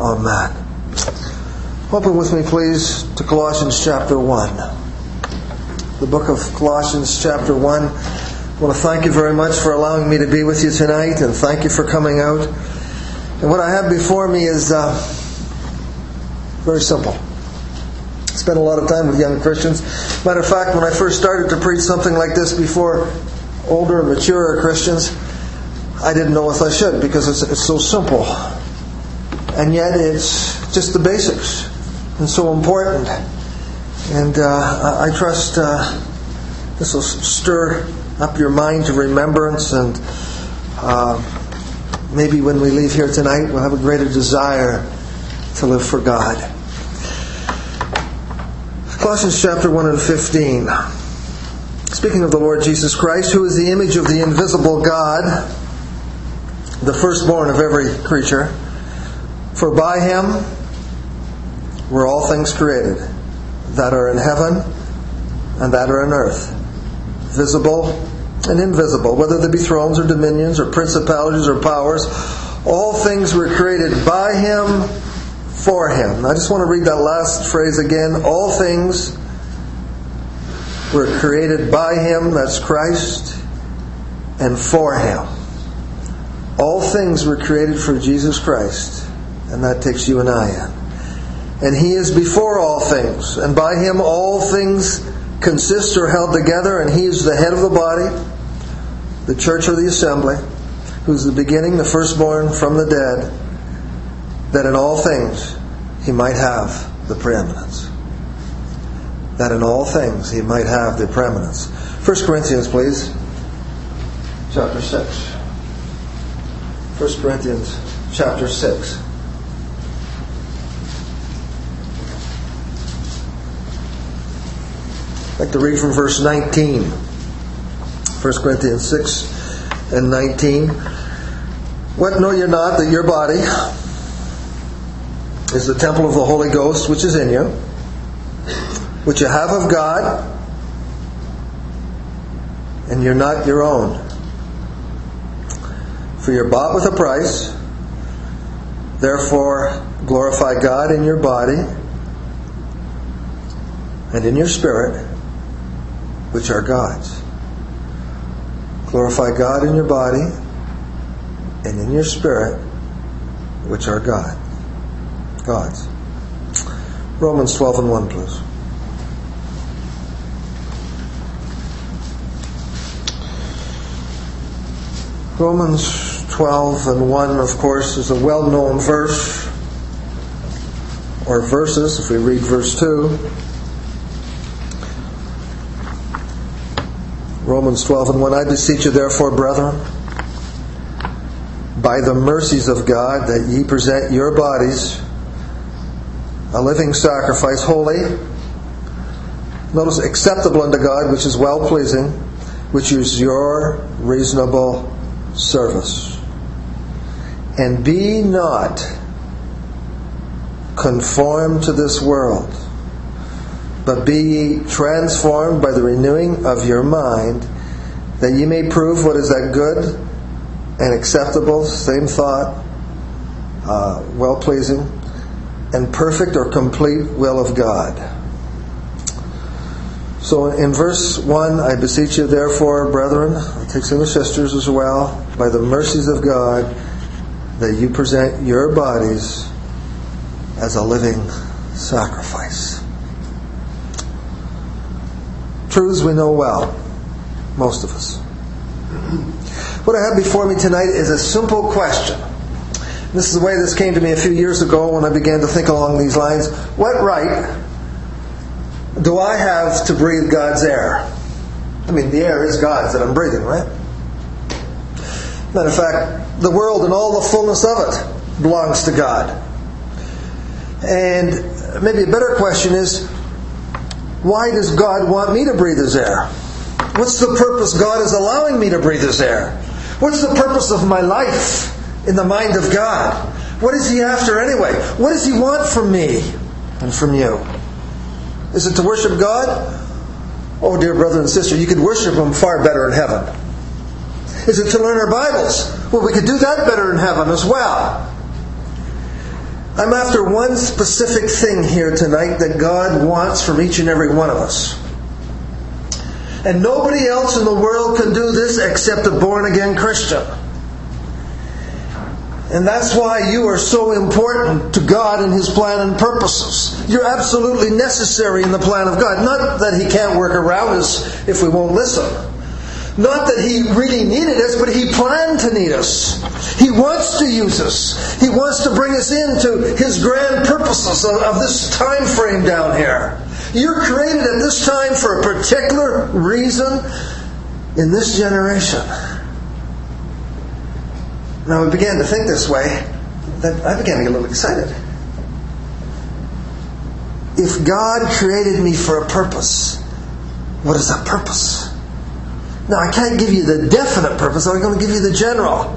Amen. Open with me, please, to Colossians chapter 1. The book of Colossians chapter 1. I want to thank you very much for allowing me to be with you tonight, and thank you for coming out. And what I have before me is very simple. I spent a lot of time with young Christians. Matter of fact, when I first started to preach something like this before older and maturer Christians, I didn't know if I should, because it's so simple. And yet it's just the basics. And so important. And I trust this will stir up your mind to remembrance, and maybe when we leave here tonight we'll have a greater desire to live for God. Colossians chapter 1 and 15. Speaking of the Lord Jesus Christ, who is the image of the invisible God, the firstborn of every creature, for by Him were all things created, that are in heaven and that are in earth, visible and invisible, whether they be thrones or dominions or principalities or powers. All things were created by Him, for Him. I just want to read that last phrase again. All things were created by Him, that's Christ, and for Him. All things were created for Jesus Christ, and that takes you and I in. And He is before all things, and by Him all things consist or held together, and He is the head of the body, the church or the assembly, who's the beginning, the firstborn from the dead, that in all things He might have the preeminence. That in all things He might have the preeminence. 1 Corinthians, please. Chapter 6. 1 Corinthians, chapter 6. I'd like to read from verse 19. 1 Corinthians 6 and 19. What, know ye not that your body is the temple of the Holy Ghost which is in you, which you have of God, and you're not your own? For you're bought with a price, therefore glorify God in your body and in your spirit, which are God's. Glorify God in your body and in your spirit, which are God's. Romans 12 and 1, please. Romans 12 and 1, of course, is a well-known verse, or verses, if we read verse 2. Romans 12 and 1, I beseech you therefore, brethren, by the mercies of God, that ye present your bodies a living sacrifice, holy, notice, acceptable unto God, which is well-pleasing, which is your reasonable service. And be not conformed to this world, but be ye transformed by the renewing of your mind, that ye may prove what is that good and acceptable, same thought, well-pleasing, and perfect or complete will of God. So in verse 1, I beseech you therefore, brethren, it takes in the sisters as well, by the mercies of God, that you present your bodies as a living sacrifice. Truths we know well, most of us. What I have before me tonight is a simple question. This is the way this came to me a few years ago when I began to think along these lines. What right do I have to breathe God's air? I mean, the air is God's that I'm breathing, right? Matter of fact, the world and all the fullness of it belongs to God. And maybe a better question is, why does God want me to breathe His air? What's the purpose God is allowing me to breathe His air? What's the purpose of my life in the mind of God? What is He after anyway? What does He want from me and from you? Is it to worship God? Oh, dear brother and sister, you could worship Him far better in heaven. Is it to learn our Bibles? Well, we could do that better in heaven as well. I'm after one specific thing here tonight that God wants from each and every one of us. And nobody else in the world can do this except a born-again Christian. And that's why you are so important to God and His plan and purposes. You're absolutely necessary in the plan of God. Not that He can't work around us if we won't listen. Not that He really needed us, but He planned to need us. He wants to use us. He wants to bring us into His grand purposes of this time frame down here. You're created at this time for a particular reason in this generation. Now, I began to think this way, that I began to get a little excited. If God created me for a purpose, what is that purpose? Now, I can't give you the definite purpose. I'm going to give you the general.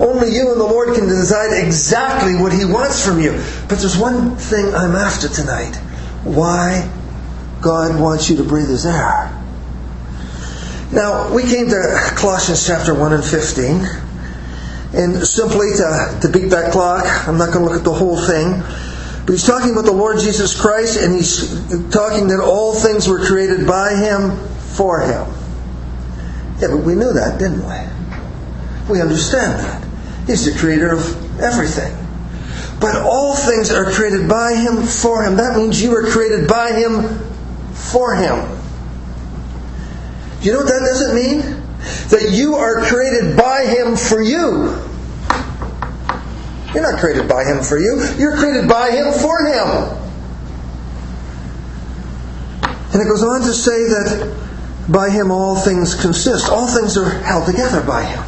Only you and the Lord can decide exactly what He wants from you. But there's one thing I'm after tonight. Why God wants you to breathe His air. Now, we came to Colossians chapter 1 and 15. And simply to beat that clock, I'm not going to look at the whole thing. But he's talking about the Lord Jesus Christ, and he's talking that all things were created by Him, for Him. Yeah, but we knew that, didn't we? We understand that. He's the creator of everything. But all things are created by Him, for Him. That means you were created by Him, for Him. Do you know what that doesn't mean? That you are created by Him for you. You're not created by Him for you. You're created by Him for Him. And it goes on to say that by Him all things consist. All things are held together by Him.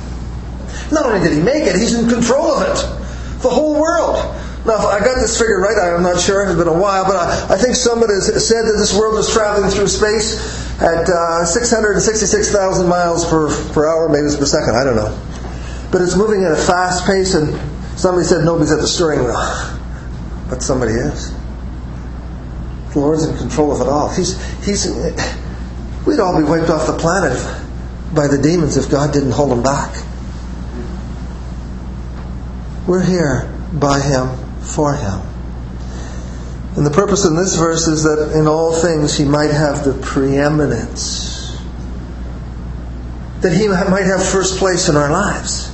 Not only did He make it, He's in control of it. The whole world. Now, if I got this figure right, I'm not sure, it's been a while, but I think somebody said that this world is traveling through space at 666,000 miles per hour, maybe it's per second, I don't know. But it's moving at a fast pace, and somebody said nobody's at the steering wheel. But somebody is. The Lord's in control of it all. We'd all be wiped off the planet by the demons if God didn't hold them back. We're here by Him, for Him. And the purpose in this verse is that in all things He might have the preeminence. That He might have first place in our lives.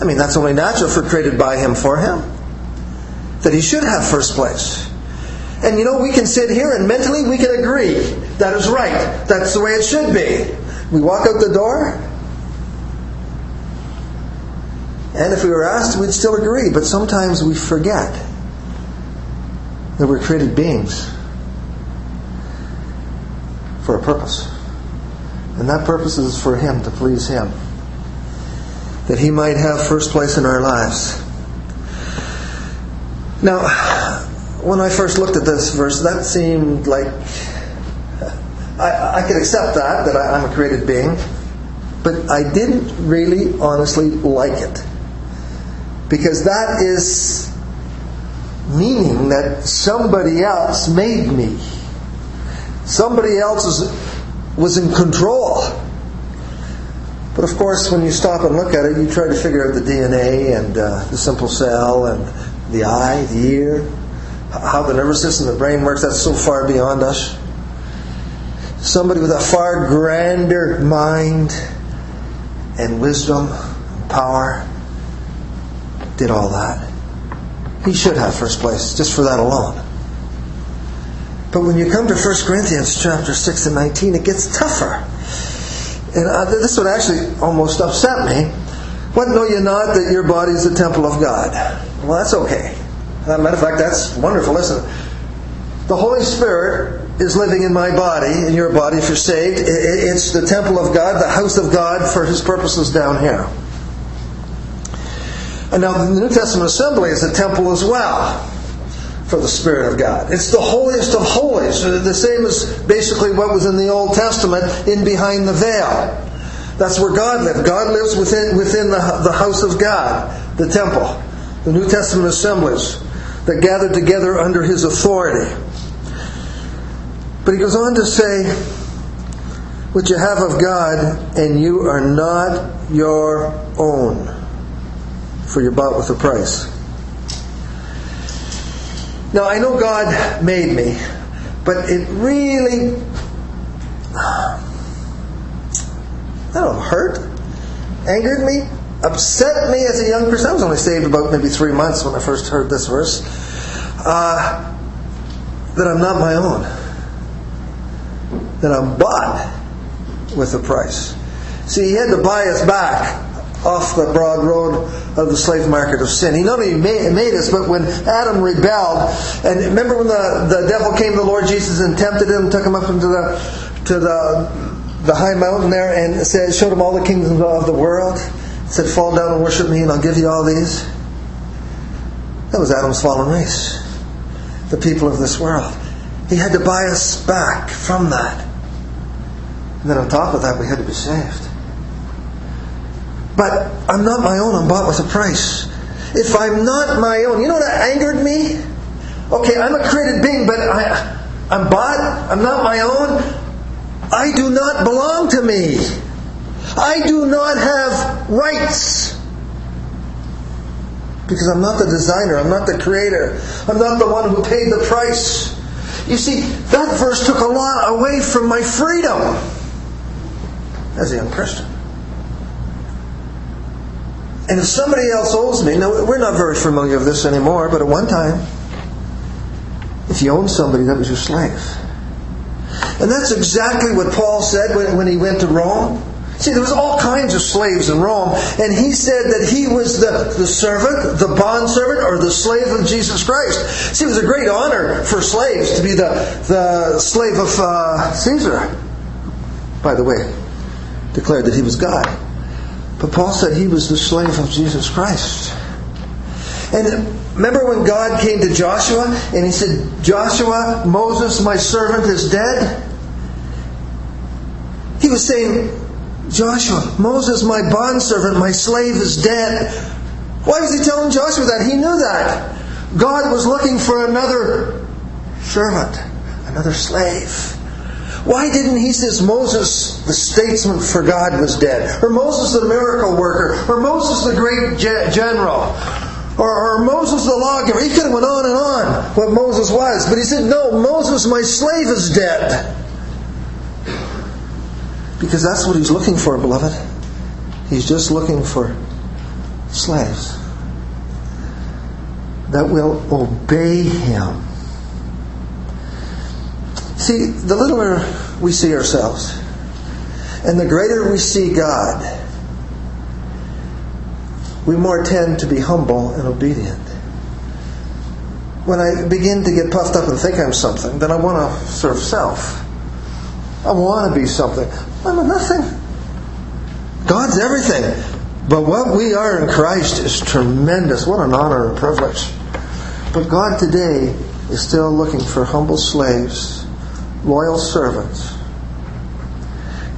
I mean, that's only natural if we're created by Him for Him. That He should have first place. And you know, we can sit here and mentally we can agree. That is right. That's the way it should be. We walk out the door. And if we were asked, we'd still agree. But sometimes we forget that we're created beings for a purpose. And that purpose is for Him, to please Him. That He might have first place in our lives. Now, when I first looked at this verse, that seemed like... I could accept that I'm a created being. But I didn't really, honestly, like it. Because that is... meaning that somebody else made me. Somebody else was in control. But of course, when you stop and look at it, you try to figure out the DNA and the simple cell and the eye, the ear, how the nervous system, the brain works. That's so far beyond us. Somebody with a far grander mind and wisdom and power did all that. He should have first place, just for that alone. But when you come to 1 Corinthians chapter 6 and 19, it gets tougher. And this would actually almost upset me. What, know you not that your body is the temple of God? Well, that's okay. As a matter of fact, that's wonderful. Listen, the Holy Spirit is living in my body, in your body if you're saved. It's the temple of God, the house of God for His purposes down here. And now the New Testament assembly is a temple as well for the Spirit of God. It's the holiest of holies. The same as basically what was in the Old Testament in behind the veil. That's where God lived. God lives within the house of God, the temple. The New Testament assemblies that gathered together under His authority. But he goes on to say, what you have of God, and you are not your own. For you're bought with a price. Now, I know God made me, but it really, I don't know, hurt, angered me, upset me as a young person. I was only saved about maybe 3 months when I first heard this verse. That I'm not my own. That I'm bought with a price. See, He had to buy us back off the broad road of the slave market of sin. He not only made us, but when Adam rebelled, and remember when the devil came to the Lord Jesus and tempted Him, took Him up into the high mountain there and said, showed Him all the kingdoms of the world, said, fall down and worship me and I'll give you all these. That was Adam's fallen race, the people of this world. He had to buy us back from that. And then on top of that, we had to be saved. But I'm not my own, I'm bought with a price. If I'm not my own, you know that angered me? Okay, I'm a created being, but I'm bought, I'm not my own. I do not belong to me. I do not have rights. Because I'm not the designer, I'm not the creator. I'm not the one who paid the price. You see, that verse took a lot away from my freedom as a young Christian. And if somebody else owes me, now we're not very familiar with this anymore, but at one time, if you owned somebody, that was your slave. And that's exactly what Paul said when he went to Rome. See, there was all kinds of slaves in Rome, and he said that he was the servant, the bondservant, or the slave of Jesus Christ. See, it was a great honor for slaves to be the slave of Caesar. By the way, declared that he was God. But Paul said he was the slave of Jesus Christ. And remember when God came to Joshua and He said, Joshua, Moses, my servant, is dead? He was saying, Joshua, Moses, my bondservant, my slave is dead. Why was He telling Joshua that? He knew that. God was looking for another servant, another slave. Why didn't He say Moses, the statesman for God, was dead? Or Moses, the miracle worker? Or Moses, the great general? Or Moses, the lawgiver? He could have went on and on what Moses was. But He said, no, Moses, my slave is dead. Because that's what He's looking for, beloved. He's just looking for slaves that will obey Him. See, the littler we see ourselves, and the greater we see God, we more tend to be humble and obedient. When I begin to get puffed up and think I'm something, then I want to serve self. I want to be something. I'm nothing. God's everything. But what we are in Christ is tremendous. What an honor and privilege. But God today is still looking for humble slaves, loyal servants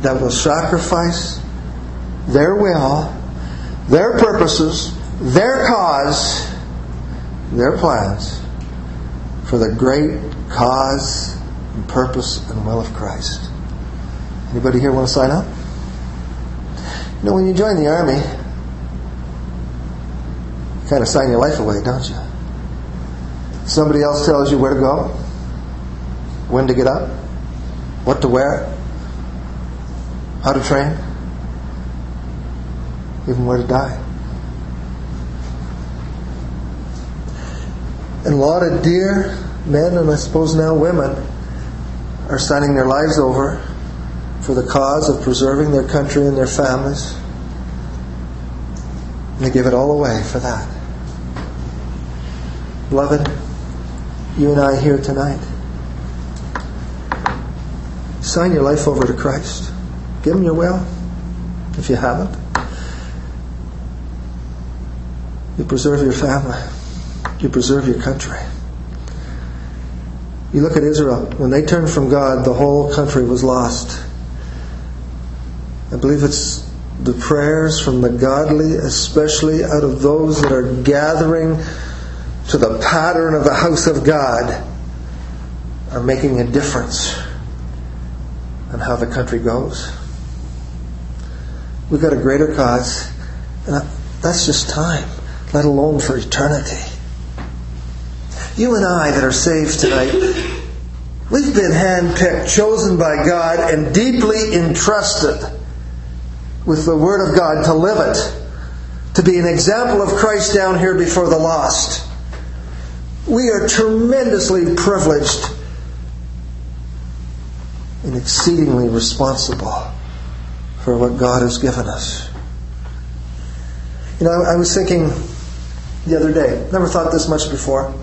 that will sacrifice their will, their purposes, their cause, their plans for the great cause and purpose and will of Christ. Anybody here want to sign up? You know, when you join the army, you kind of sign your life away, don't you? Somebody else tells you where to go, when to get up, what to wear, how to train, even where to die. And a lot of dear men, and I suppose now women, are signing their lives over for the cause of preserving their country and their families. And they give it all away for that. Beloved, you and I here tonight, sign your life over to Christ. Give Him your will, if you haven't. You preserve your family. You preserve your country. You look at Israel. When they turned from God, the whole country was lost. I believe it's the prayers from the godly, especially out of those that are gathering to the pattern of the house of God, are making a difference on how the country goes. We've got a greater cause, and that's just time, let alone for eternity. You and I that are saved tonight, we've been handpicked, chosen by God, and deeply entrusted with the Word of God to live it, to be an example of Christ down here before the lost. We are tremendously privileged and exceedingly responsible for what God has given us. You know, I was thinking the other day, never thought this much before.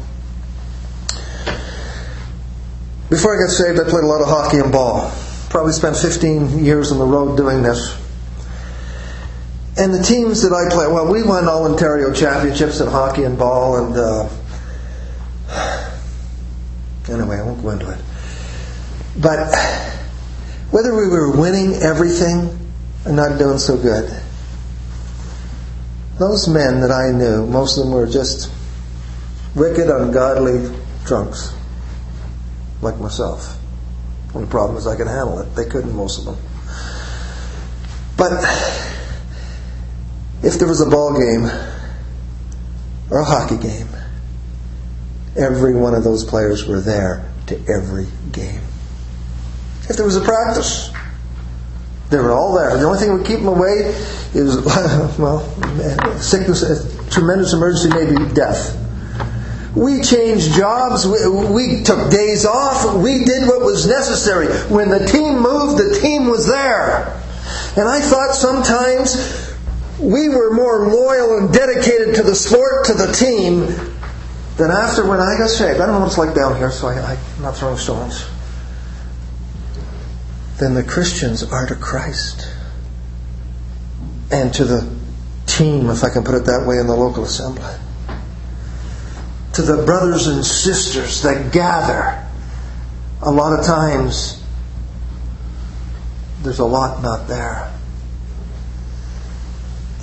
Before I got saved, I played a lot of hockey and ball. Probably spent 15 years on the road doing this. And the teams that I played, well, we won all Ontario championships in hockey and ball, and anyway, I won't go into it. But whether we were winning everything or not doing so good, those men that I knew, most of them were just wicked, ungodly drunks, like myself. Only problem is I could handle it. They couldn't, most of them. But if there was a ball game or a hockey game, every one of those players were there to every game. If there was a practice, they were all there. The only thing that would keep them away is, well, sickness, a tremendous emergency, maybe death. We changed jobs. We took days off. We did what was necessary. When the team moved, the team was there. And I thought sometimes we were more loyal and dedicated to the sport, to the team, than after when I got saved. I don't know what it's like down here, so I'm not throwing stones. Than the Christians are to Christ and to the team, if I can put it that way, in the local assembly. To the brothers and sisters that gather. A lot of times, there's a lot not there.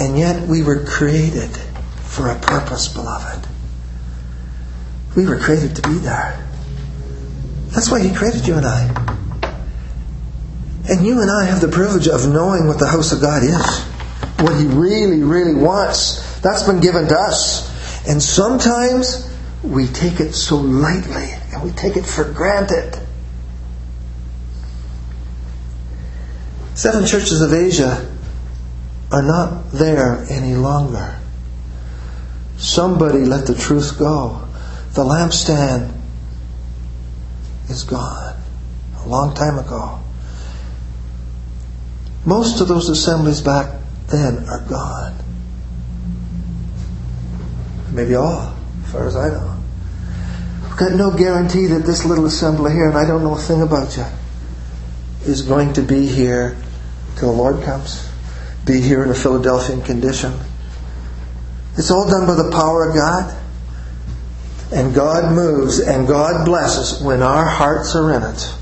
And yet we were created for a purpose, beloved. We were created to be there. That's why He created you and I. And you and I have the privilege of knowing what the house of God is. What He really, really wants. That's been given to us. And sometimes we take it so lightly. And we take it for granted. 7 churches of Asia are not there any longer. Somebody let the truth go. The lampstand is gone. A long time ago. Most of those assemblies back then are gone. Maybe all, as far as I know. We've got no guarantee that this little assembly here, and I don't know a thing about you, is going to be here till the Lord comes. Be here in a Philadelphian condition. It's all done by the power of God. And God moves and God blesses when our hearts are in it.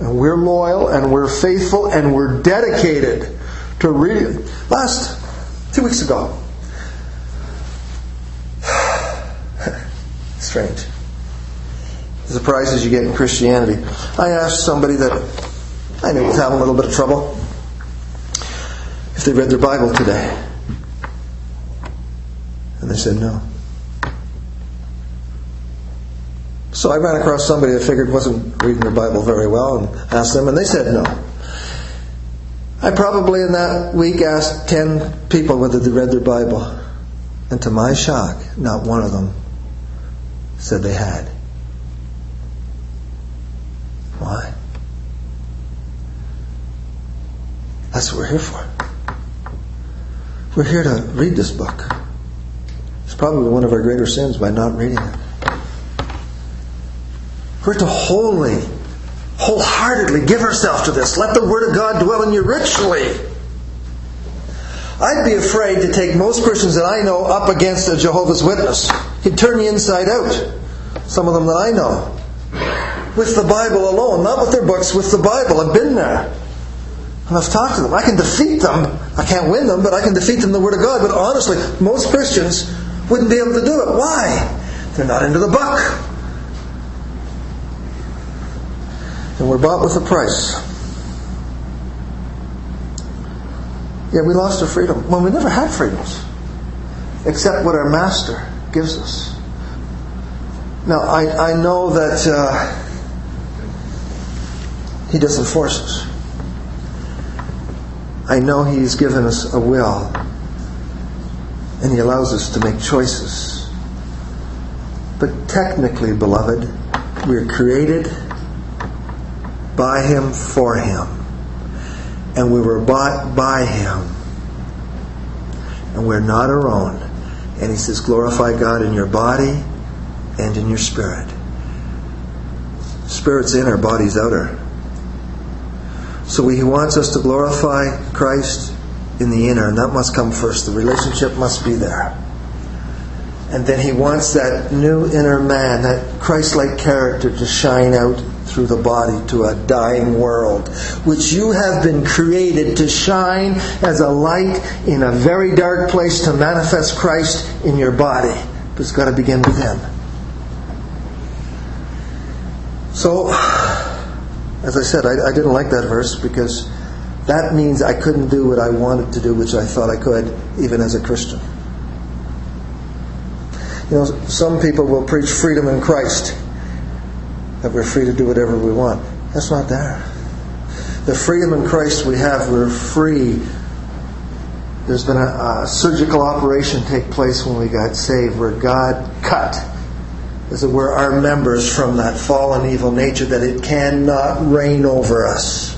And we're loyal, and we're faithful, and we're dedicated to reading. Last 2 weeks ago, strange. The surprises you get in Christianity. I asked somebody that I knew was having a little bit of trouble if they read their Bible today. And they said no. So I ran across somebody I figured wasn't reading their Bible very well and asked them, and they said no. I probably in that week asked 10 people whether they read their Bible. And to my shock, not one of them said they had. Why? That's what we're here for. We're here to read this book. It's probably one of our greater sins by not reading it. We're to wholly, wholeheartedly give ourselves to this. Let the Word of God dwell in you richly. I'd be afraid to take most Christians that I know up against a Jehovah's Witness. He'd turn you inside out. Some of them that I know. With the Bible alone. Not with their books, with the Bible. I've been there. And I've talked to them. I can defeat them. I can't win them, but I can defeat them in the Word of God. But honestly, most Christians wouldn't be able to do it. Why? They're not into the book. And we're bought with a price. Yeah, we lost our freedom. Well, we never had freedoms. Except what our master gives us. Now, I know that He doesn't force us. I know He's given us a will, and He allows us to make choices. But technically, beloved, we're created by Him for Him, and we were bought by Him, and we're not our own. And He says, glorify God in your body and in your spirit. Spirit's inner, body's outer. So He wants us to glorify Christ in the inner, and that must come first. The relationship must be there. And then He wants that new inner man, that Christ-like character, to shine out through the body to a dying world, which you have been created to shine as a light in a very dark place, to manifest Christ in your body. But it's got to begin with Him. So, as I said, I didn't like that verse, because that means I couldn't do what I wanted to do, which I thought I could, even as a Christian. You know, some people will preach freedom in Christ, that we're free to do whatever we want. That's not there. The freedom in Christ we have, we're free. There's been a surgical operation take place when we got saved, where God cut, as it were, our members from that fallen evil nature, that it cannot reign over us.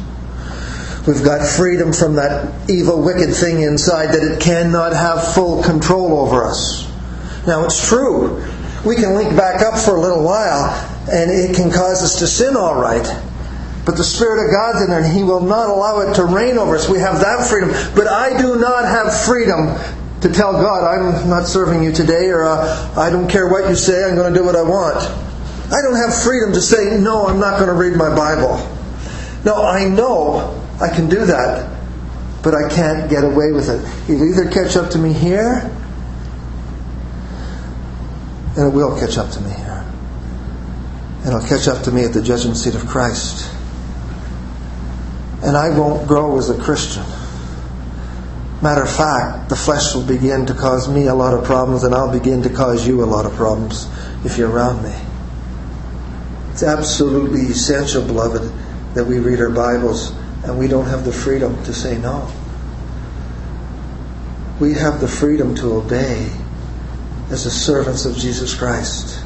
We've got freedom from that evil, wicked thing inside, that it cannot have full control over us. Now, it's true, we can link back up for a little while, and it can cause us to sin, all right. But the Spirit of God's in there, and He will not allow it to reign over us. We have that freedom. But I do not have freedom to tell God, I'm not serving you today, or I don't care what you say, I'm going to do what I want. I don't have freedom to say, no, I'm not going to read my Bible. No, I know I can do that, but I can't get away with it. He'll either catch up to me here, and it will catch up to me here. And it'll catch up to me at the judgment seat of Christ. And I won't grow as a Christian. Matter of fact, the flesh will begin to cause me a lot of problems, and I'll begin to cause you a lot of problems if you're around me. It's absolutely essential, beloved, that we read our Bibles, and we don't have the freedom to say no. We have the freedom to obey as the servants of Jesus Christ.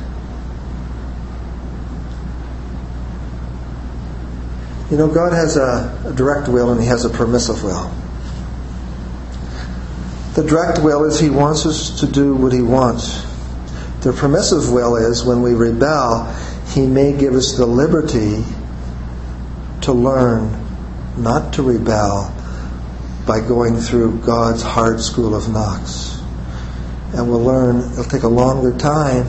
You know, God has a direct will, and He has a permissive will. The direct will is He wants us to do what He wants. The permissive will is, when we rebel, He may give us the liberty to learn not to rebel by going through God's hard school of knocks. And we'll learn, it'll take a longer time.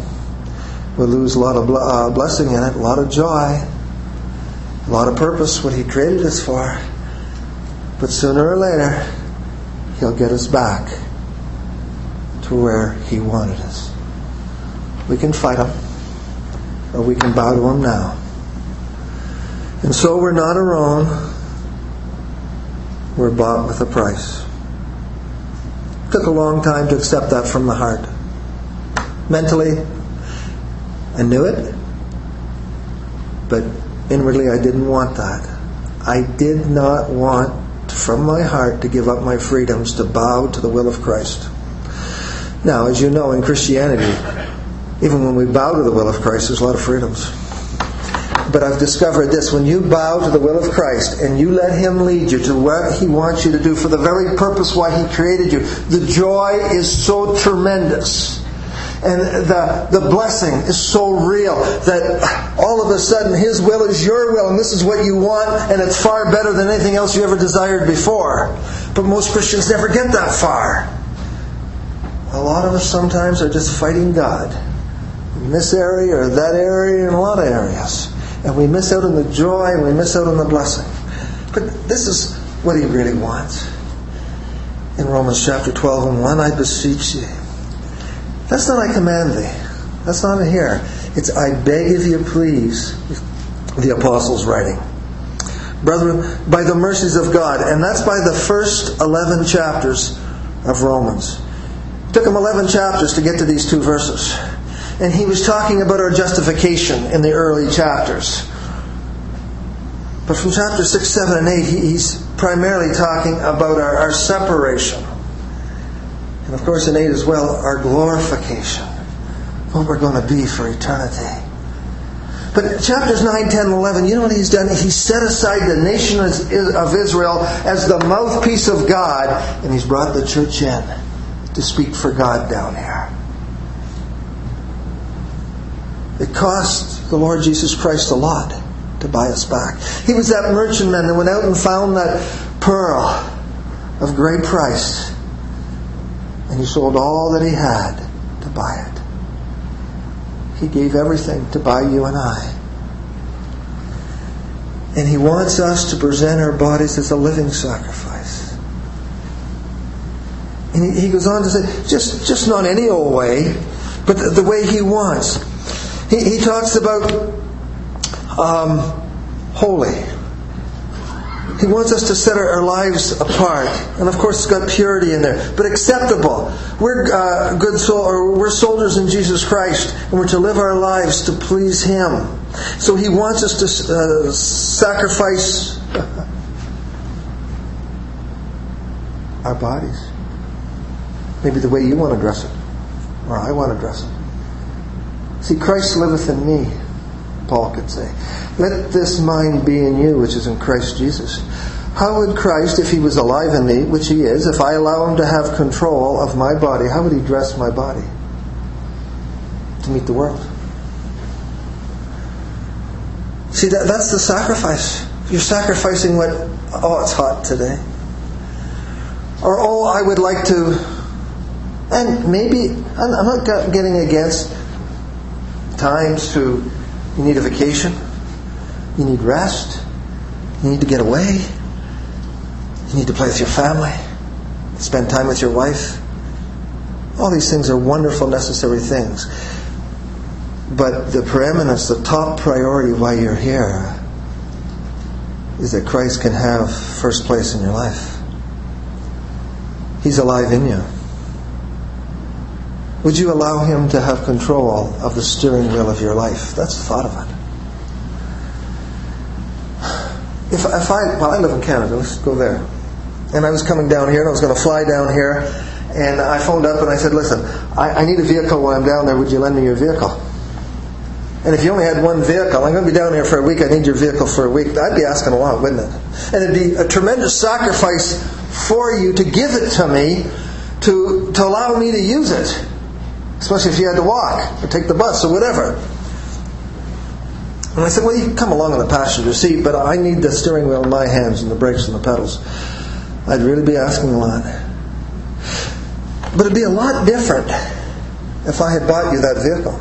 We'll lose a lot of blessing in it, a lot of joy, a lot of purpose, what He created us for. But sooner or later, He'll get us back to where He wanted us. We can fight Him, or we can bow to Him now. And so we're not our own. We're bought with a price. It took a long time to accept that from the heart. Mentally, I knew it, but inwardly I didn't want that. I did not want from my heart to give up my freedoms, to bow to the will of Christ. Now, as you know, in Christianity, even when we bow to the will of Christ, there's a lot of freedoms. But I've discovered this: when you bow to the will of Christ and you let Him lead you to what He wants you to do for the very purpose why He created you, the joy is so tremendous. And the blessing is so real that all of a sudden His will is your will, and this is what you want, and it's far better than anything else you ever desired before. But most Christians never get that far. A lot of us sometimes are just fighting God in this area or that area, in a lot of areas. And we miss out on the joy, and we miss out on the blessing. But this is what He really wants. In Romans chapter 12:1, I beseech you. That's not I command thee. That's not in here. It's I beg of you, please, the apostle's writing. Brethren, by the mercies of God. And that's by the first 11 chapters of Romans. It took them 11 chapters to get to these two verses. And he was talking about our justification in the early chapters. But from chapters 6, 7, and 8, he's primarily talking about our separation. And of course in 8 as well, our glorification. What we're going to be for eternity. But chapters 9, 10, and 11, you know what he's done? He set aside the nation of Israel as the mouthpiece of God, and he's brought the church in to speak for God down here. It cost the Lord Jesus Christ a lot to buy us back. He was that merchantman that went out and found that pearl of great price, and he sold all that he had to buy it. He gave everything to buy you and I. And He wants us to present our bodies as a living sacrifice. And He goes on to say, just not any old way, but the way He wants. He talks about holy. He wants us to set our lives apart. And of course it's got purity in there. But acceptable. We're we're soldiers in Jesus Christ. And we're to live our lives to please Him. So He wants us to sacrifice our bodies. Maybe the way you want to dress it. Or I want to dress it. See, Christ liveth in me. Paul could say, let this mind be in you which is in Christ Jesus. How would Christ, if He was alive in me, which He is, if I allow Him to have control of my body, how would He dress my body to meet the world? See, that's the sacrifice. You're sacrificing what, oh, it's hot today. Or, oh, I would like to, and maybe, I'm not getting against times to, you need a vacation. You need rest. You need to get away. You need to play with your family. Spend time with your wife. All these things are wonderful, necessary things. But the preeminence, the top priority why you're here is that Christ can have first place in your life. He's alive in you. Would you allow Him to have control of the steering wheel of your life? That's the thought of it. If I live in Canada, let's go there. And I was coming down here, and I was going to fly down here, and I phoned up and I said, listen, I need a vehicle while I'm down there. Would you lend me your vehicle? And if you only had one vehicle, I'm going to be down here for a week, I need your vehicle for a week. I'd be asking a lot, wouldn't it? And it'd be a tremendous sacrifice for you to give it to me, to allow me to use it. Especially if you had to walk or take the bus or whatever. And I said, well, you can come along in the passenger seat, but I need the steering wheel in my hands and the brakes and the pedals. I'd really be asking a lot. But it'd be a lot different if I had bought you that vehicle.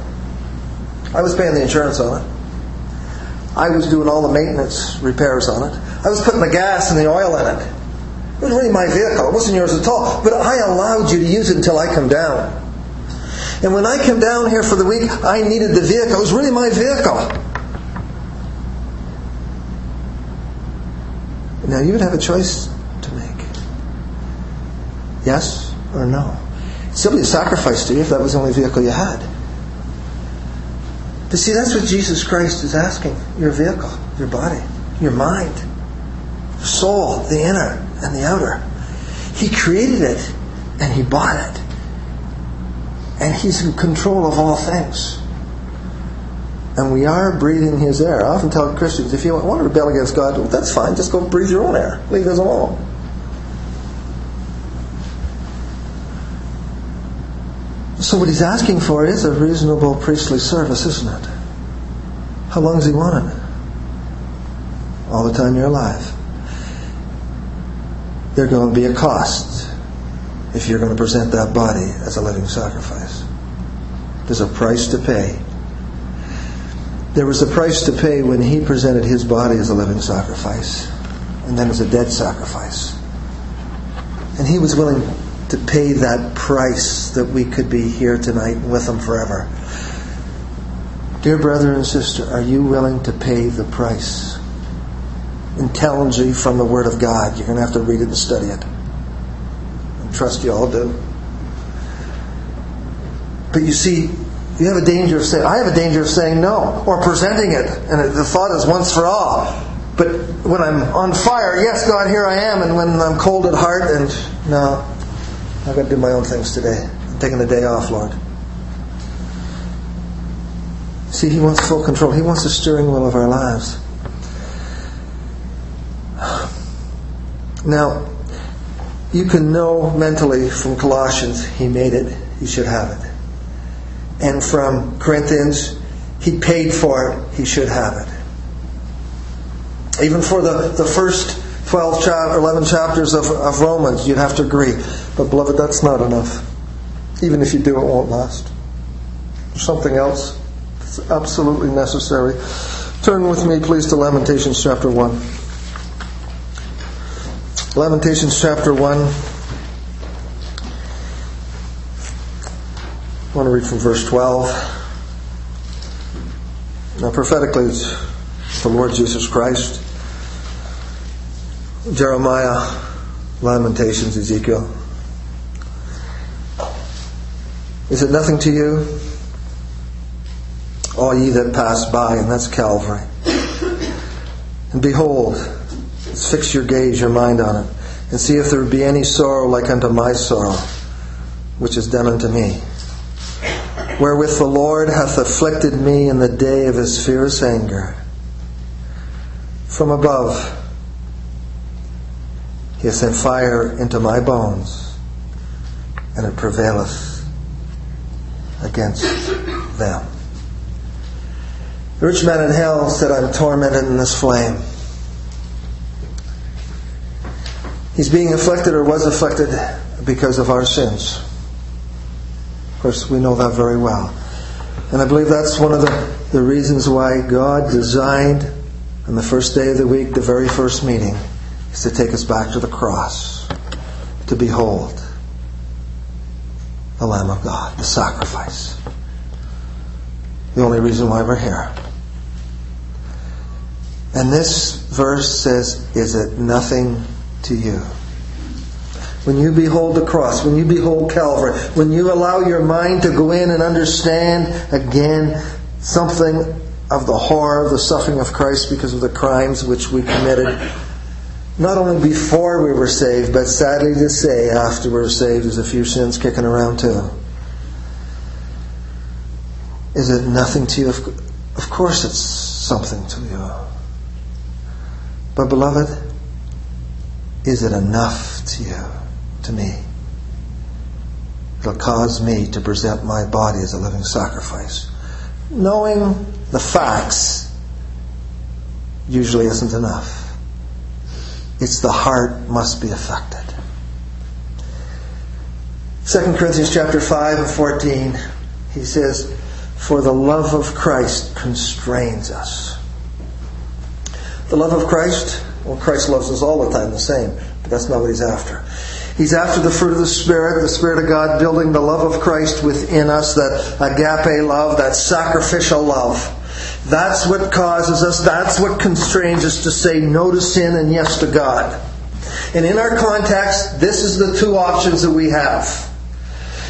I was paying the insurance on it. I was doing all the maintenance repairs on it. I was putting the gas and the oil in it. It was really my vehicle. It wasn't yours at all. But I allowed you to use it until I come down. And when I came down here for the week, I needed the vehicle. It was really my vehicle. Now you would have a choice to make. Yes or no. It's simply a sacrifice to you if that was the only vehicle you had. But see, that's what Jesus Christ is asking. Your vehicle, your body, your mind, your soul, the inner and the outer. He created it and He bought it. And He's in control of all things. And we are breathing His air. I often tell Christians, if you want to rebel against God, well, that's fine, just go breathe your own air. Leave us alone. So what He's asking for is a reasonable priestly service, isn't it? How long does He want it? All the time you're alive. There's going to be a cost. If you're going to present that body as a living sacrifice, there's a price to pay. There was a price to pay when He presented His body as a living sacrifice and then as a dead sacrifice. And He was willing to pay that price that we could be here tonight with Him forever. Dear brother and sister, are you willing to pay the price? Intelligently from the Word of God. You're going to have to read it and study it. Trust you all do. But you see, You have a danger of saying, I have a danger of saying no, or presenting it, and the thought is once for all. But when I'm on fire, yes, God, here I am, and when I'm cold at heart, and no, I've got to do my own things today. I'm taking the day off, Lord. See, He wants full control. He wants the steering wheel of our lives. Now, you can know mentally from Colossians, He made it, you should have it. And from Corinthians, He paid for it, He should have it. Even for the first 11 chapters of Romans, you'd have to agree. But beloved, that's not enough. Even if you do, it won't last. There's something else that's absolutely necessary. Turn with me, please, to Lamentations chapter 1. Lamentations chapter 1. I want to read from verse 12. Now, prophetically, it's the Lord Jesus Christ. Jeremiah, Lamentations, Ezekiel. Is it nothing to you, all ye that pass by? And that's Calvary. And behold, fix your gaze, your mind on it, and see if there be any sorrow like unto my sorrow, which is done unto me. Wherewith the Lord hath afflicted me in the day of His fierce anger. From above He hath sent fire into my bones, and it prevaileth against them. The rich man in hell said, I'm tormented in this flame. He's being afflicted, or was afflicted, because of our sins. Of course, we know that very well. And I believe that's one of the reasons why God designed on the first day of the week, the very first meeting, is to take us back to the cross, to behold the Lamb of God, the sacrifice. The only reason why we're here. And this verse says, is it nothing to you? When you behold the cross, when you behold Calvary, when you allow your mind to go in and understand again something of the horror of the suffering of Christ because of the crimes which we committed, not only before we were saved, but sadly to say, after we were saved, there's a few sins kicking around too. Is it nothing to you? Of course it's something to you. But beloved, is it enough to you? To me, it'll cause me to present my body as a living sacrifice. Knowing the facts usually isn't enough. It's the heart must be affected. 2 Corinthians chapter 5 and 14, he says, for the love of Christ constrains us. The love of Christ, well, Christ loves us all the time the same, but that's not what He's after. He's after the fruit of the Spirit of God, building the love of Christ within us, that agape love, that sacrificial love. That's what causes us, that's what constrains us to say no to sin and yes to God. And in our context, this is the two options that we have.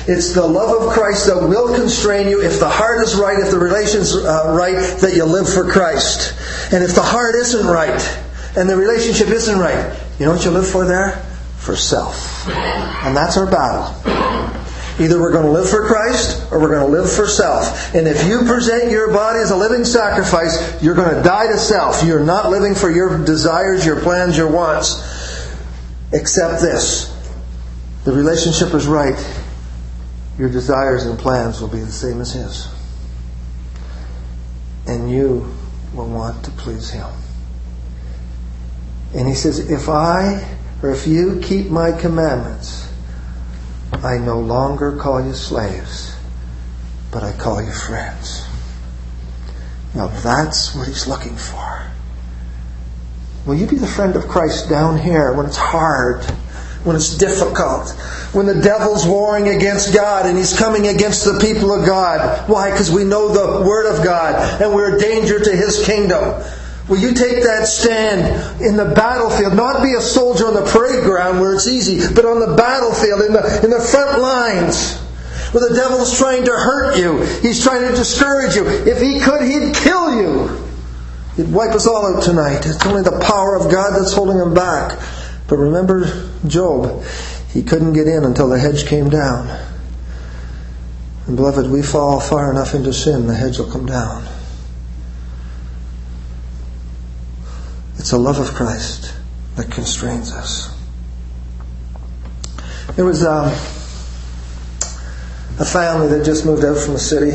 It's the love of Christ that will constrain you if the heart is right, if the relation's right, that you live for Christ. And if the heart isn't right, and the relationship isn't right, you know what you live for there? For self. And that's our battle. Either we're going to live for Christ, or we're going to live for self. And if you present your body as a living sacrifice, you're going to die to self. You're not living for your desires, your plans, your wants. Except this. The relationship is right. Your desires and plans will be the same as His. And you will want to please Him. And he says, if you keep my commandments, I no longer call you slaves, but I call you friends. Now that's what He's looking for. Will you be the friend of Christ down here when it's hard, when it's difficult, when the devil's warring against God and he's coming against the people of God? Why? Because we know the Word of God and we're a danger to His kingdom. Will you take that stand in the battlefield? Not be a soldier on the parade ground where it's easy, but on the battlefield, in the front lines. Well, the devil's trying to hurt you. He's trying to discourage you. If he could, he'd kill you. He'd wipe us all out tonight. It's only the power of God that's holding him back. But remember Job. He couldn't get in until the hedge came down. And beloved, we fall far enough into sin, the hedge will come down. It's the love of Christ that constrains us. There was a family that just moved out from the city.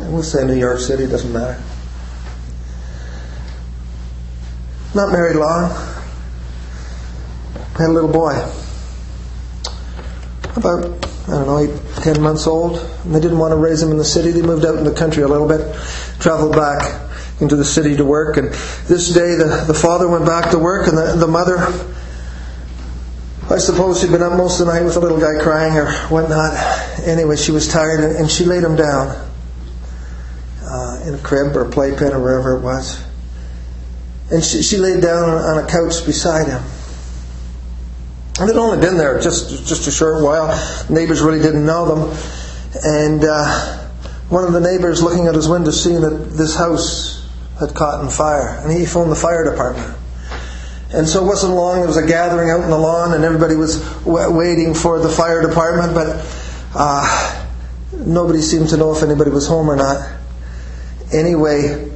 We'll say New York City, doesn't matter. Not married long. Had a little boy. About, 8, 10 months old. And they didn't want to raise him in the city. They moved out in the country a little bit. Traveled back into the city to work. And this day the father went back to work, and the mother, I suppose she'd been up most of the night with the little guy crying or whatnot. Anyway, she was tired, and she laid him down in a crib or a playpen or wherever it was. And she laid down on a couch beside him. And they'd only been there just a short while. Neighbors really didn't know them. And one of the neighbors, looking at his window, seeing that this house had caught on fire. And he phoned the fire department. And so it wasn't long. There was a gathering out on the lawn, and everybody was waiting for the fire department. But nobody seemed to know if anybody was home or not. Anyway,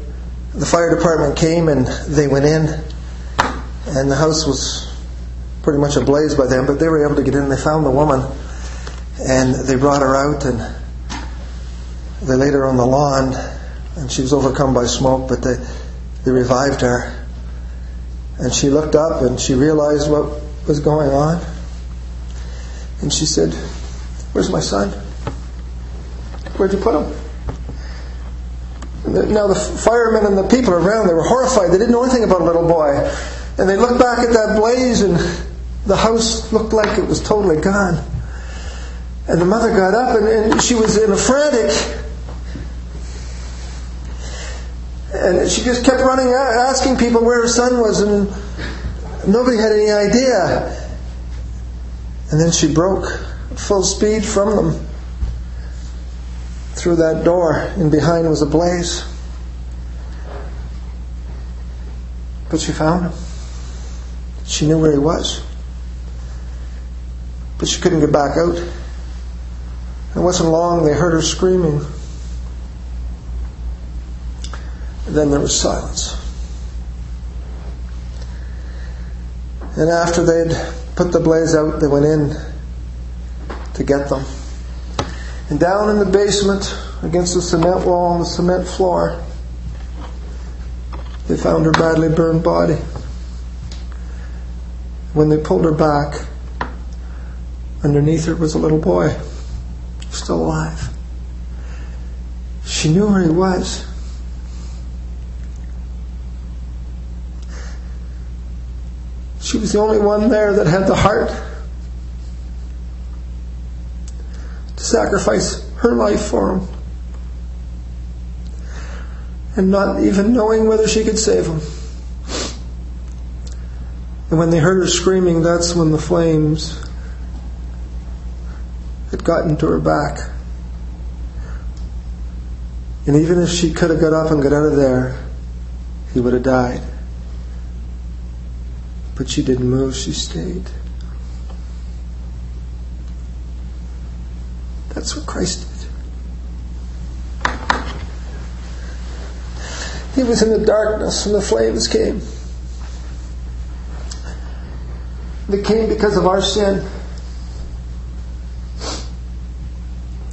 the fire department came, and they went in. And the house was pretty much ablaze by then, but they were able to get in. They found the woman, and they brought her out, and they laid her on the lawn, and she was overcome by smoke, but they revived her. And she looked up, and she realized what was going on, and she said, "Where's my son? Where'd you put him?" Now the firemen and the people around, they were horrified. They didn't know anything about a little boy, and they looked back at that blaze, and the house looked like it was totally gone. And the mother got up, and she was in a frantic. And she just kept running, asking people where her son was, and nobody had any idea. And then she broke full speed from them through that door, and behind was a blaze. But she found him. She knew where he was. But she couldn't get back out. It wasn't long, they heard her screaming. And then there was silence. And after they'd put the blaze out, they went in to get them. And down in the basement, against the cement wall and the cement floor, they found her badly burned body. When they pulled her back, underneath her was a little boy, still alive. She knew where he was. She was the only one there that had the heart to sacrifice her life for him, and not even knowing whether she could save him. And when they heard her screaming, that's when the flames had gotten to her back. And even if she could have got up and got out of there, he would have died. But she didn't move, she stayed. That's what Christ did. He was in the darkness, and the flames came. They came because of our sin.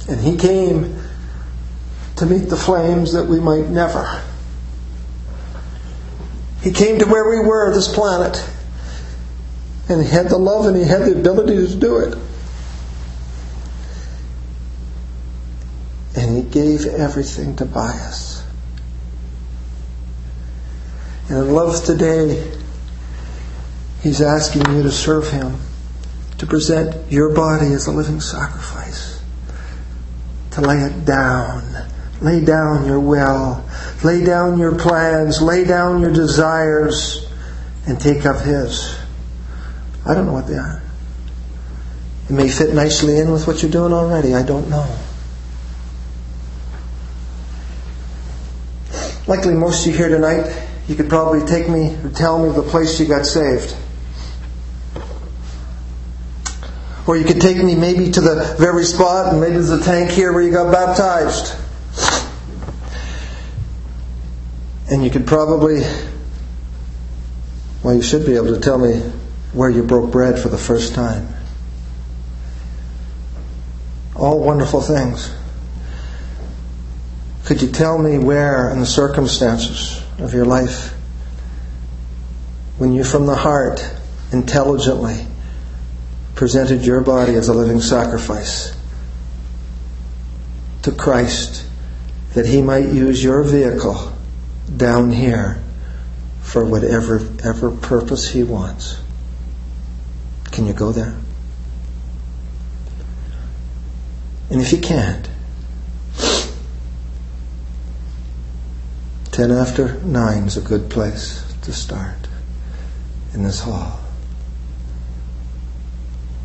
And He came to meet the flames that we might never. He came to where we were, this planet. And He had the love, and He had the ability to do it. And He gave everything to buy us. And in love today, He's asking you to serve Him, to present your body as a living sacrifice, to lay it down. Lay down your will. Lay down your plans. Lay down your desires, and take up His. I don't know what they are. It may fit nicely in with what you're doing already. I don't know. Likely most of you here tonight, you could probably take me or tell me the place you got saved. Or you could take me maybe to the very spot, and maybe there's a tank here where you got baptized. And you could probably, well, you should be able to tell me where you broke bread for the first time. All wonderful things. Could you tell me where in the circumstances of your life when you from the heart intelligently presented your body as a living sacrifice to Christ that He might use your vehicle down here for whatever purpose He wants? Can you go there? And if you can't, 9:10 is a good place to start in this hall.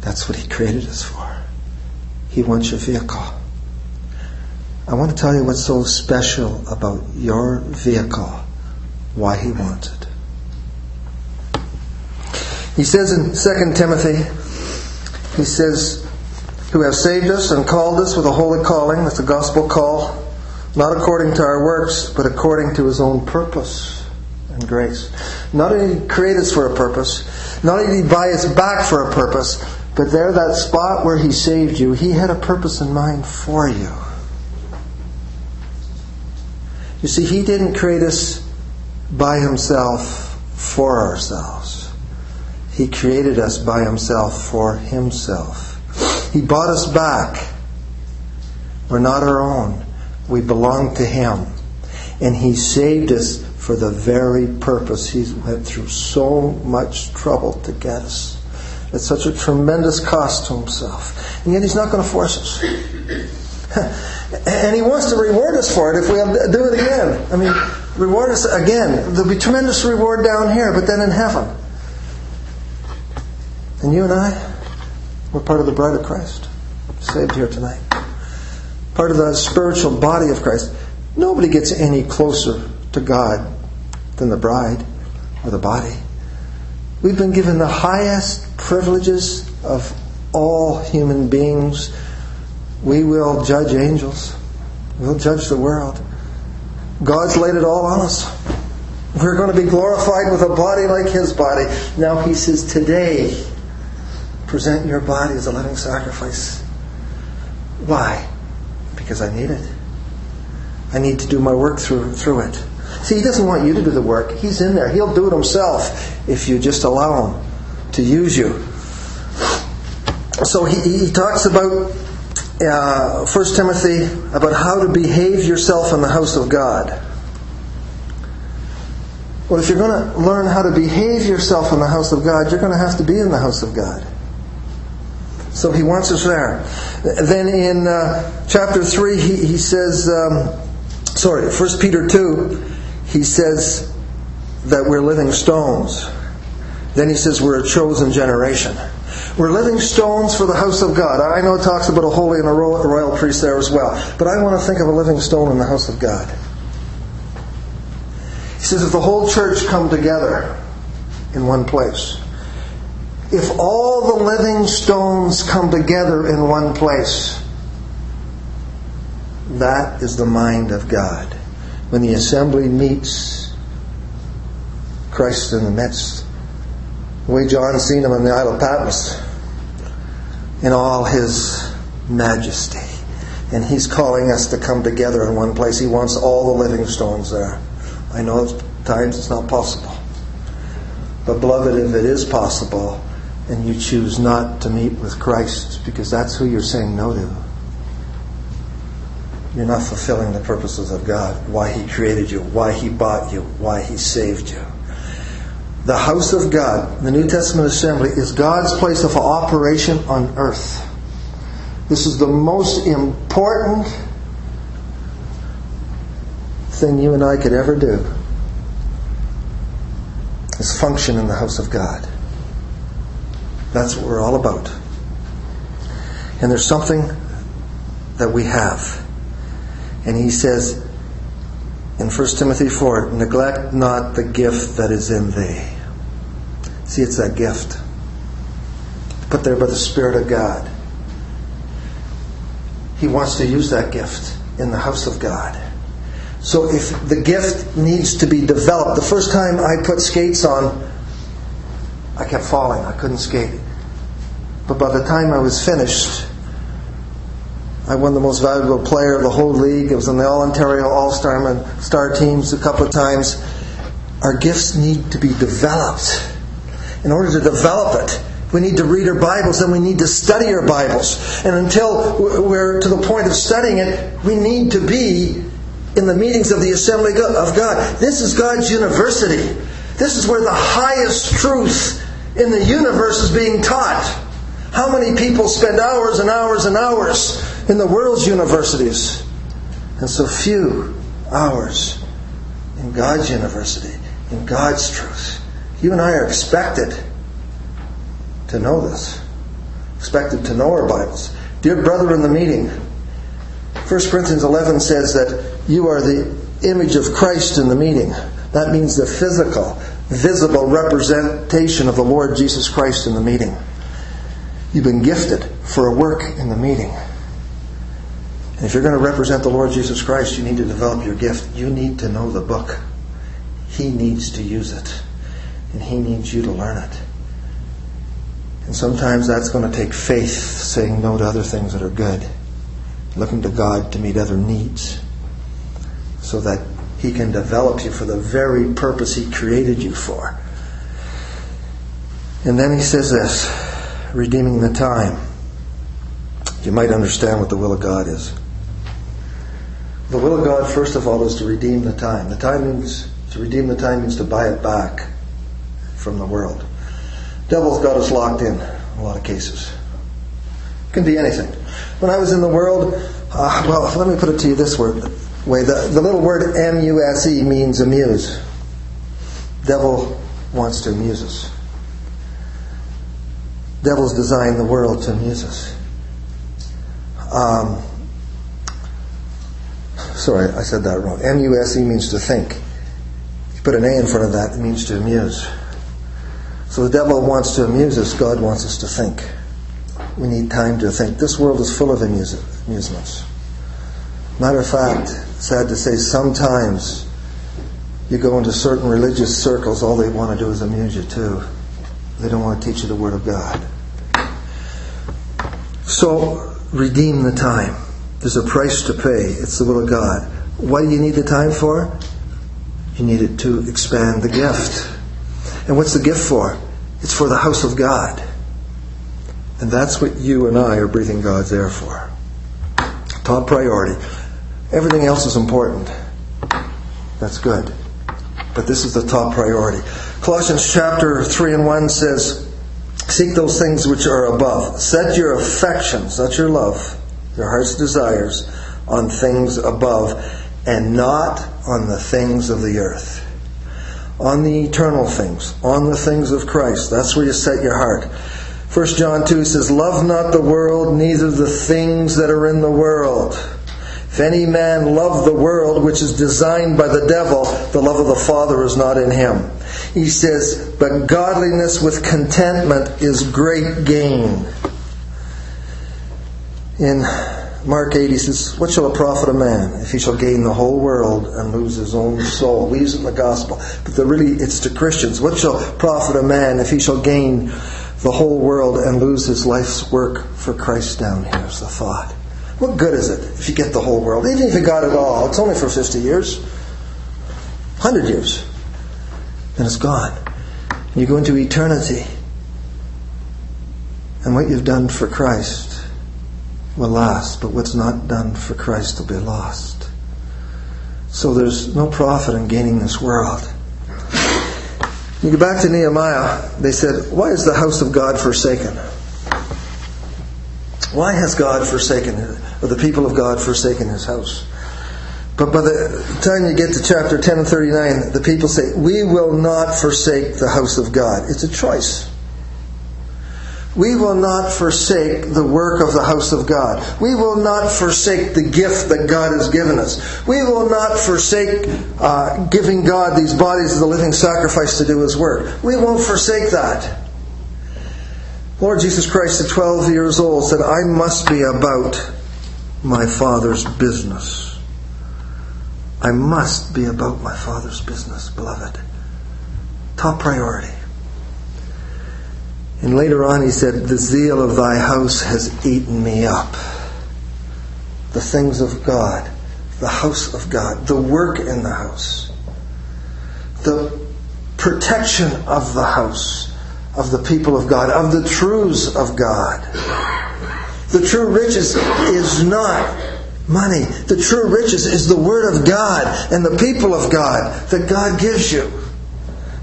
That's what He created us for. He wants your vehicle. I want to tell you what's so special about your vehicle, why He wants it. He says in 2 Timothy, he says, who have saved us and called us with a holy calling, that's a gospel call, not according to our works, but according to His own purpose and grace. Not only did He create us for a purpose, not only did He buy us back for a purpose, but there, that spot where He saved you, He had a purpose in mind for you. You see, He didn't create us by Himself for ourselves. He created us by Himself for Himself. He bought us back. We're not our own. We belong to Him. And He saved us for the very purpose. He went through so much trouble to get us. At such a tremendous cost to Himself. And yet He's not going to force us. And He wants to reward us for it if we do it again. I mean, reward us again. There'll be tremendous reward down here, but then in heaven. And you and I, we're part of the bride of Christ. Saved here tonight. Part of the spiritual body of Christ. Nobody gets any closer to God than the bride or the body. We've been given the highest privileges of all human beings. We will judge angels. We'll judge the world. God's laid it all on us. We're going to be glorified with a body like His body. Now He says, today, present your body as a living sacrifice. Why? Because I need it. I need to do my work through it. See, He doesn't want you to do the work. He's in there. He'll do it Himself if you just allow Him to use you. So he talks about 1 Timothy about how to behave yourself in the house of God. Well, if you're going to learn how to behave yourself in the house of God, you're going to have to be in the house of God. So He wants us there. Then in chapter 3, he says, 1 Peter 2, he says that we're living stones. Then he says we're a chosen generation. We're living stones for the house of God. I know it talks about a holy and a royal priest there as well. But I want to think of a living stone in the house of God. He says, if the whole church come together in one place, if all the living stones come together in one place, that is the mind of God. When the assembly meets, Christ in the midst. The way John seen Him on the Isle of Patmos in all His majesty. And He's calling us to come together in one place. He wants all the living stones there. I know at times it's not possible. But beloved, if it is possible and you choose not to meet with Christ because that's who you're saying no to, you're not fulfilling the purposes of God. Why He created you, why He bought you, why He saved you. The house of God, the New Testament assembly, is God's place of operation on earth. This is the most important thing you and I could ever do, is function in the house of God. That's what we're all about. And there's something that we have. And he says in 1 Timothy 4, neglect not the gift that is in thee. See, it's that gift put there by the Spirit of God. He wants to use that gift in the house of God. So if the gift needs to be developed, the first time I put skates on, I kept falling. I couldn't skate. But by the time I was finished, I won the most valuable player of the whole league. It was in the All-Ontario All-Star teams a couple of times. Our gifts need to be developed. In order to develop it, we need to read our Bibles and we need to study our Bibles. And until we're to the point of studying it, we need to be in the meetings of the Assembly of God. This is God's university. This is where the highest truth in the universe is being taught. How many people spend hours and hours and hours in the world's universities? And so few hours in God's university, in God's truth. You and I are expected to know this. Expected to know our Bibles. Dear brother in the meeting, 1 Corinthians 11 says that you are the image of Christ in the meeting. That means the physical, visible representation of the Lord Jesus Christ in the meeting. You've been gifted for a work in the meeting. And if you're going to represent the Lord Jesus Christ, you need to develop your gift. You need to know the book. He needs to use it. And He needs you to learn it. And sometimes that's going to take faith, saying no to other things that are good. Looking to God to meet other needs. So that He can develop you for the very purpose He created you for. And then he says this, redeeming the time. You might understand what the will of God is. The will of God, first of all, is to redeem the time. The time means to redeem the time means to buy it back from the world. Devil's got us locked in a lot of cases. It can be anything. When I was in the world, well, let me put it to you this way. The little word M-U-S-E means amuse. Devil wants to amuse us. Devil's designed the world to amuse us. Sorry, I said that wrong. M-U-S-E means to think. If you put an A in front of that, it means to amuse. So the devil wants to amuse us. God wants us to think. We need time to think. This world is full of amusements. Matter of fact, sad to say, sometimes you go into certain religious circles, all they want to do is amuse you too. They don't want to teach you the Word of God. So, redeem the time. There's a price to pay. It's the will of God. What do you need the time for? You need it to expand the gift. And what's the gift for? It's for the house of God. And that's what you and I are breathing God's air for. Top priority. Everything else is important. That's good. But this is the top priority. Colossians chapter 3:1 says, seek those things which are above. Set your affections, not your love, your heart's desires, on things above and not on the things of the earth. On the eternal things, on the things of Christ. That's where you set your heart. 1 John 2 says, love not the world, neither the things that are in the world. If any man love the world, which is designed by the devil, the love of the Father is not in him. He says, but godliness with contentment is great gain. In Mark 8, he says, what shall it profit a man if he shall gain the whole world and lose his own soul? We use it in the gospel. But really, it's to Christians. What shall profit a man if he shall gain the whole world and lose his life's work for Christ down here? Is the thought. What good is it if you get the whole world? Even if you got it all, it's only for 50 years, 100 years, and it's gone. And you go into eternity, and what you've done for Christ will last, but what's not done for Christ will be lost. So there's no profit in gaining this world. You go back to Nehemiah, they said, why is the house of God forsaken? Why has God forsaken it? Or the people of God forsaken His house? But by the time you get to chapter 10 and 39, the people say, we will not forsake the house of God. It's a choice. We will not forsake the work of the house of God. We will not forsake the gift that God has given us. We will not forsake giving God these bodies as a living sacrifice to do His work. We won't forsake that. Lord Jesus Christ at 12 years old said, I must be about my Father's business. I must be about my Father's business, beloved. Top priority. And later on he said, the zeal of thy house has eaten me up. The things of God, the house of God, the work in the house, the protection of the house, of the people of God, of the truths of God. The true riches is not money. The true riches is the Word of God and the people of God that God gives you.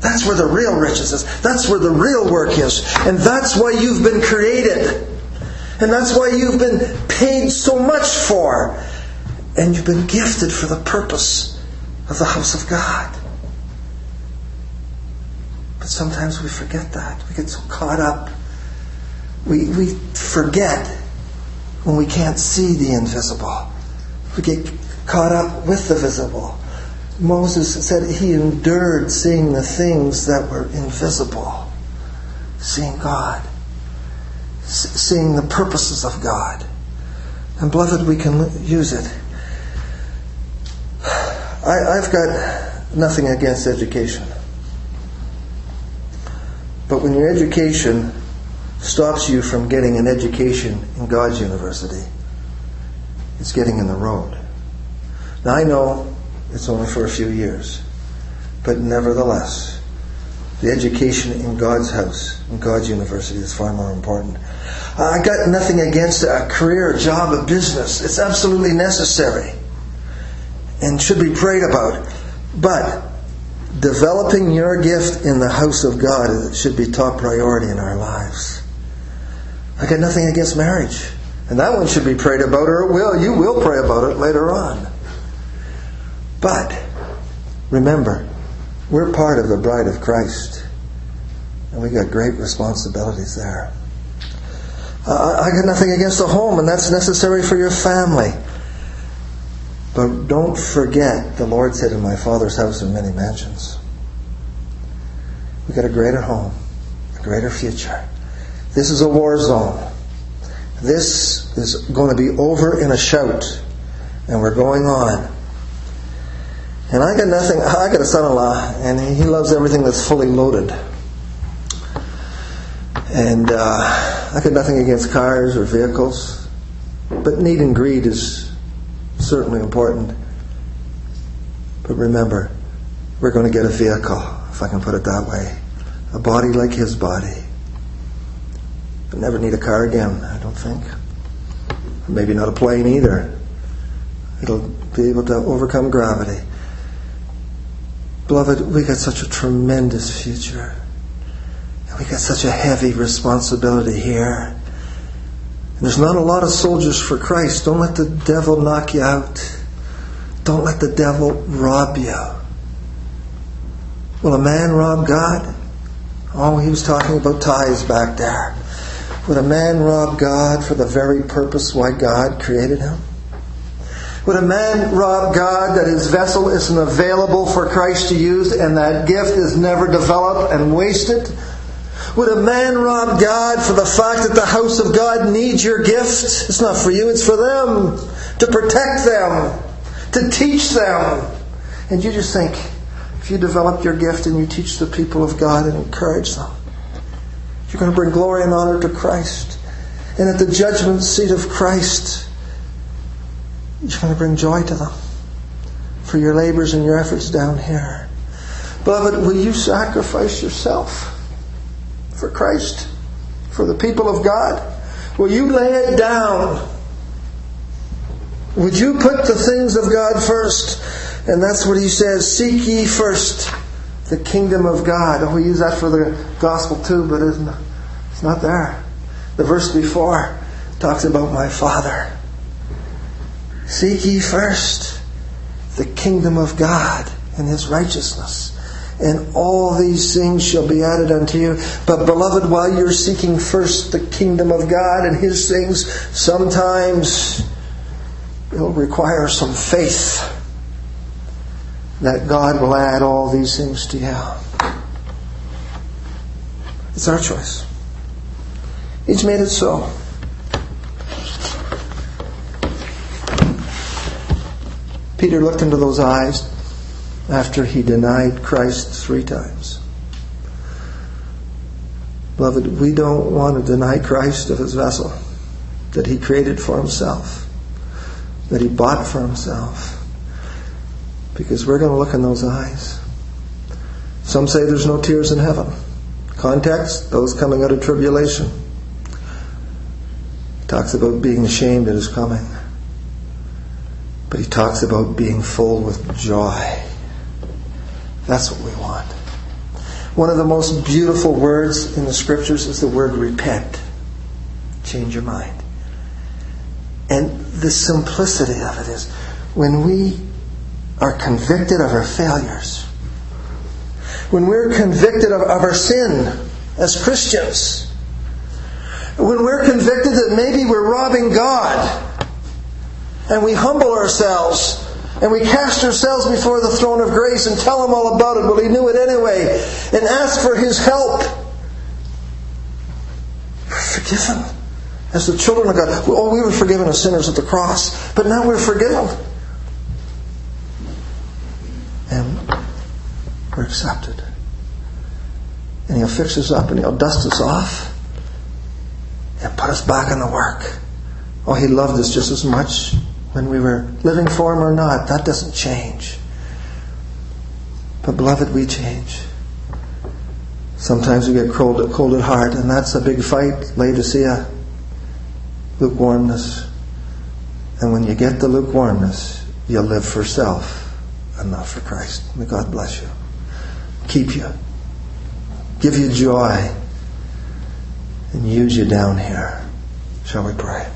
That's where the real riches is. That's where the real work is. And that's why you've been created. And that's why you've been paid so much for. And you've been gifted for the purpose of the house of God. But sometimes we forget that. We get so caught up. We forget when we can't see the invisible. We get caught up with the visible. Moses said he endured seeing the things that were invisible. Seeing God. Seeing the purposes of God. And beloved, we can use it. I've got nothing against education. But when your education stops you from getting an education in God's university, it's getting in the road. Now I know it's only for a few years. But nevertheless, the education in God's house, in God's university, is far more important. I got nothing against a career, a job, a business. It's absolutely necessary and should be prayed about. But developing your gift in the house of God should be top priority in our lives. I got nothing against marriage. And that one should be prayed about, or it will. You will pray about it later on. But remember, we're part of the bride of Christ, and we got great responsibilities there. I got nothing against the home, and that's necessary for your family. But don't forget, the Lord said, in my Father's house are many mansions. We got a greater home, a greater future. This is a war zone. This is going to be over in a shout, and we're going on. And I got nothing. I got a son-in-law, and he loves everything that's fully loaded. And I got nothing against cars or vehicles, but need and greed is certainly important. But remember, we're going to get a vehicle, if I can put it that way, a body like his body. But never need a car again, I don't think. Maybe not a plane either. It'll be able to overcome gravity. Beloved, we got such a tremendous future. And we got such a heavy responsibility here. And there's not a lot of soldiers for Christ. Don't let the devil knock you out. Don't let the devil rob you. Will a man rob God? Oh, he was talking about tithes back there. Would a man rob God for the very purpose why God created him? Would a man rob God that his vessel isn't available for Christ to use and that gift is never developed and wasted? Would a man rob God for the fact that the house of God needs your gift? It's not for you, it's for them. To protect them. To teach them. And you just think, if you develop your gift and you teach the people of God and encourage them, you're going to bring glory and honor to Christ. And at the judgment seat of Christ, you're going to bring joy to them for your labors and your efforts down here. Beloved, will you sacrifice yourself for Christ, for the people of God? Will you lay it down? Would you put the things of God first? And that's what he says, seek ye first the kingdom of God. Oh, we use that for the gospel too, but it's not there. The verse before talks about my Father. Seek ye first the kingdom of God and His righteousness, and all these things shall be added unto you. But beloved, while you're seeking first the kingdom of God and His things, sometimes it'll require some faith that God will add all these things to you. It's our choice. He's made it so. Peter looked into those eyes after he denied Christ 3 times. Beloved, we don't want to deny Christ of His vessel that He created for Himself, that He bought for Himself, because we're going to look in those eyes. Some say there's no tears in heaven. Context, those coming out of tribulation. He talks about being ashamed at His coming. But He talks about being full with joy. That's what we want. One of the most beautiful words in the Scriptures is the word repent. Change your mind. And the simplicity of it is, when we are convicted of our failures, when we're convicted of our sin as Christians, when we're convicted that maybe we're robbing God, and we humble ourselves, and we cast ourselves before the throne of grace and tell Him all about it, well, He knew it anyway, and ask for His help, we're forgiven. As the children of God, oh, we were forgiven as sinners at the cross, but now we're forgiven. And we're accepted. And He'll fix us up and He'll dust us off and put us back in the work. Oh, He loved us just as much when we were living for Him or not. That doesn't change. But beloved, we change. Sometimes we get cold at heart, and that's a big fight. Laodicea, lukewarmness. And when you get the lukewarmness, you'll live for self and not for Christ. May God bless you, keep you, give you joy, and use you down here. Shall we pray?